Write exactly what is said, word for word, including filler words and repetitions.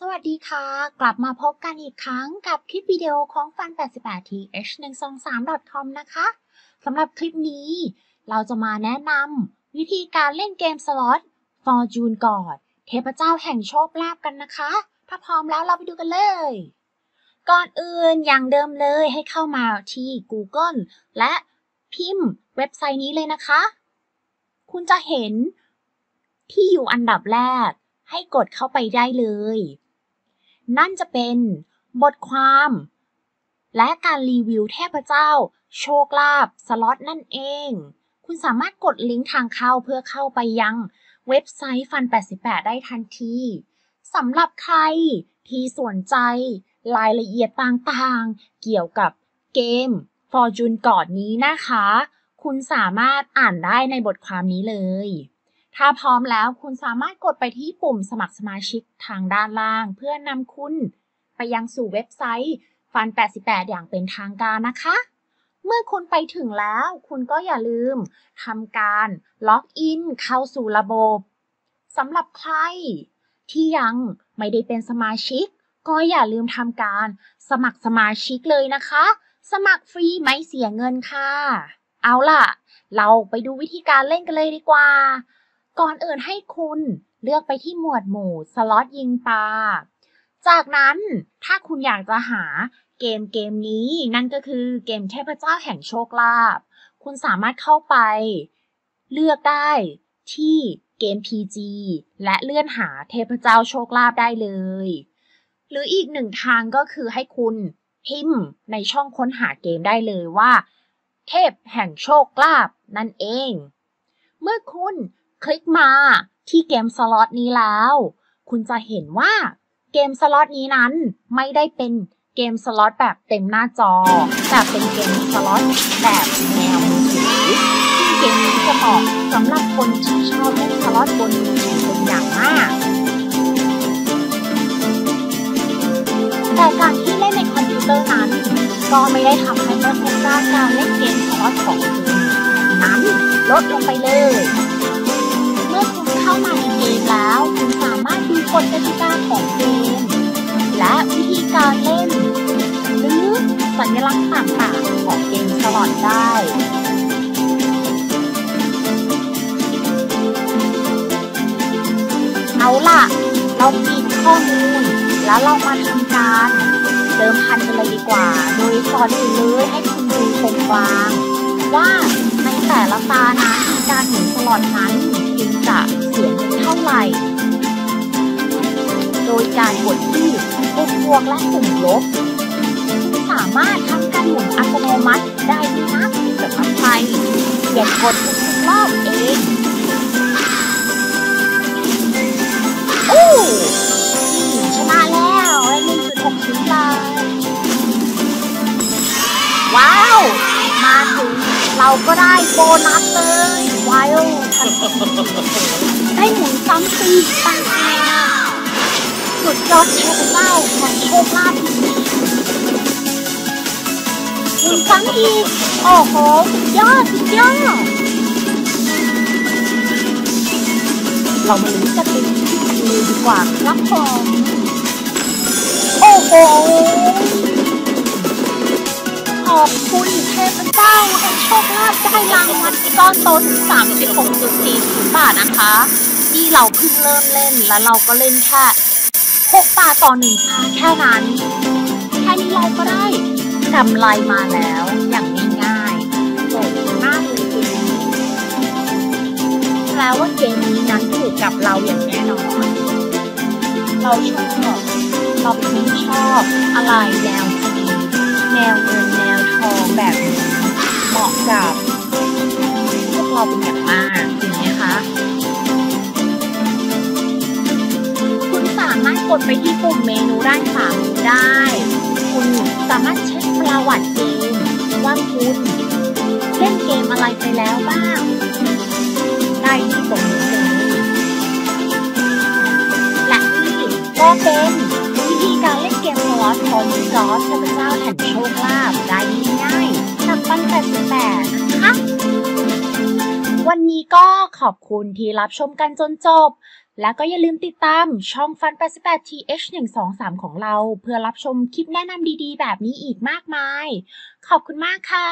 สวัสดีค่ะกลับมาพบกันอีกครั้งกับคลิปวิดีโอของ หนึ่ง สอง สาม ที เอช หนึ่ง สอง สาม ดอท คอม นะคะสำหรับคลิปนี้เราจะมาแนะนำวิธีการเล่นเกมสล็อต Fortune Gods เทพเจ้าแห่งโชคลาภกันนะคะถ้าพร้อมแล้วเราไปดูกันเลยก่อนอื่นอย่างเดิมเลยให้เข้ามาที่ Google และพิมพ์เว็บไซต์นี้เลยนะคะคุณจะเห็นที่อยู่อันดับแรกให้กดเข้าไปได้เลยนั่นจะเป็นบทความและการรีวิวเทพเจ้าโชคลาภสล็อตนั่นเองคุณสามารถกดลิงก์ทางเข้าเพื่อเข้าไปยังเว็บไซต์ฟันแปดสิบแปดได้ทันทีสำหรับใครที่สนใจรายละเอียดต่างๆเกี่ยวกับเกม Fortune Gods นี้นะคะคุณสามารถอ่านได้ในบทความนี้เลยถ้าพร้อมแล้วคุณสามารถกดไปที่ปุ่มสมัครสมาชิกทางด้านล่างเพื่อนำคุณไปยังสู่เว็บไซต์ฟันแปดสิบแปดอย่างเป็นทางการนะคะเมื่อคุณไปถึงแล้วคุณก็อย่าลืมทำการล็อกอินเข้าสู่ระบบสำหรับใครที่ยังไม่ได้เป็นสมาชิกก็อย่าลืมทำการสมัครสมาชิกเลยนะคะสมัครฟรีไม่เสียเงินค่ะเอาล่ะเราไปดูวิธีการเล่นกันเลยดีกว่าก่อนอื่นให้คุณเลือกไปที่หมวดหมู่สล็อตยิงปลาจากนั้นถ้าคุณอยากจะหาเกมเกมนี้นั่นก็คือเกมเทพเจ้าแห่งโชคลาภคุณสามารถเข้าไปเลือกได้ที่เกม พี จี และเลื่อนหาเทพเจ้าโชคลาภได้เลยหรืออีกหนึ่งทางก็คือให้คุณพิมพ์ในช่องค้นหาเกมได้เลยว่าเทพแห่งโชคลาภนั่นเองเมื่อคุณคลิกมาที่เกมสล็อตนี้แล้วคุณจะเห็นว่าเกมสล็อตนี้นั้นไม่ได้เป็นเกมสล็อตแบบเต็มหน้าจอแต่เป็นเกมสล็อตแบบแนวมือถือซึ่งเกมนี้จะเหมาะสำหรับคนที่ชอบเล่นสล็อตบนมือถือเป็นอย่างมากแต่การที่เล่นในคอมพิวเตอร์นั้นก็ไม่ได้ทำให้ประสิทธิภาพการเล่นเกมสล็อตของคุณนั้นลดลงไปเลยเมื่อคุณเข้ามาในเกมแล้วคุณสามารถดูกฎกติกาของเกมและวิธีการเล่นหรือสัญลักษณ์ต่างๆของเกมสล็อตได้เอาล่ะเราปิดข้อมูลแล้วเรามาทำการเติมพันกันเลยดีกว่าโดยก่อนอื่นเลยให้คุณดูโครงกลางว่าในแต่ละตานะการหมุนสล็อตนั้นจะเสียเงินเท่าไหร่โดยการกดที่ปุ่มบวกและปุ่มลบคุณสามารถทำการหมุนอัตโนมัติได้ด้วยนะแต่ทำไปอย่ากดทุกรอบเองโอ้ชนะแล้วได้เงินจุดหกสิบบาทว้าวมาถึงเราก็ได้โบนัสเลยว้าวได้หมุนซ้ำซีปังไงนะสุดยอดเทพเจ้าของโชคลาภหมุนซ้ำอีกโอ้โหสุดยอดสุดยอดเรามาลุ้นกันเลยดีกว่าครับผมโอ้โหขอบคุณเทพเจ้าแห่งโชคลาภได้รางวัลก้อนโตถึง สามสิบหกจุดสี่ศูนย์ บาทนะคะที่เราเพิ่งเริ่มเล่นและเราก็เล่นแค่หกบาทต่อหนึ่งครั้งแค่นั้นแค่นี้เราก็ได้กำไรมาแล้วอย่างง่ายๆโหดมากเลยจริงๆแล้วว่าเกมนี้นั้นถูกกับเราอย่างแน่นอนเราชอบเราเป็นคนชอบอะไรแนวนี้แนวเงินแนวทองแบบเหมาะกับพวกเราเป็นอย่างมากจริงไหมคะคุณสามารถกดไปที่ปุ่มเมนูด้านขวาได้คุณสามารถเช็คประวัติเกมว่าคุณเล่นเกมอะไรไปแล้วบ้างได้ที่ตรงนี้เลยและนี่ก็เป็นวิธีการเล่นเกมสล็อตฟอร์จูนก็อดเทพเจ้าแห่งโชคลาภได้ง่ายๆจากฟันแปดสิบแปดนะคะวันนี้ก็ขอบคุณที่รับชมกันจนจบ แล้วก็อย่าลืมติดตามช่อง ฟัน แปด แปด ที เอช หนึ่ง สอง สาม ของเราเพื่อรับชมคลิปแนะนำดีๆแบบนี้อีกมากมายขอบคุณมากค่ะ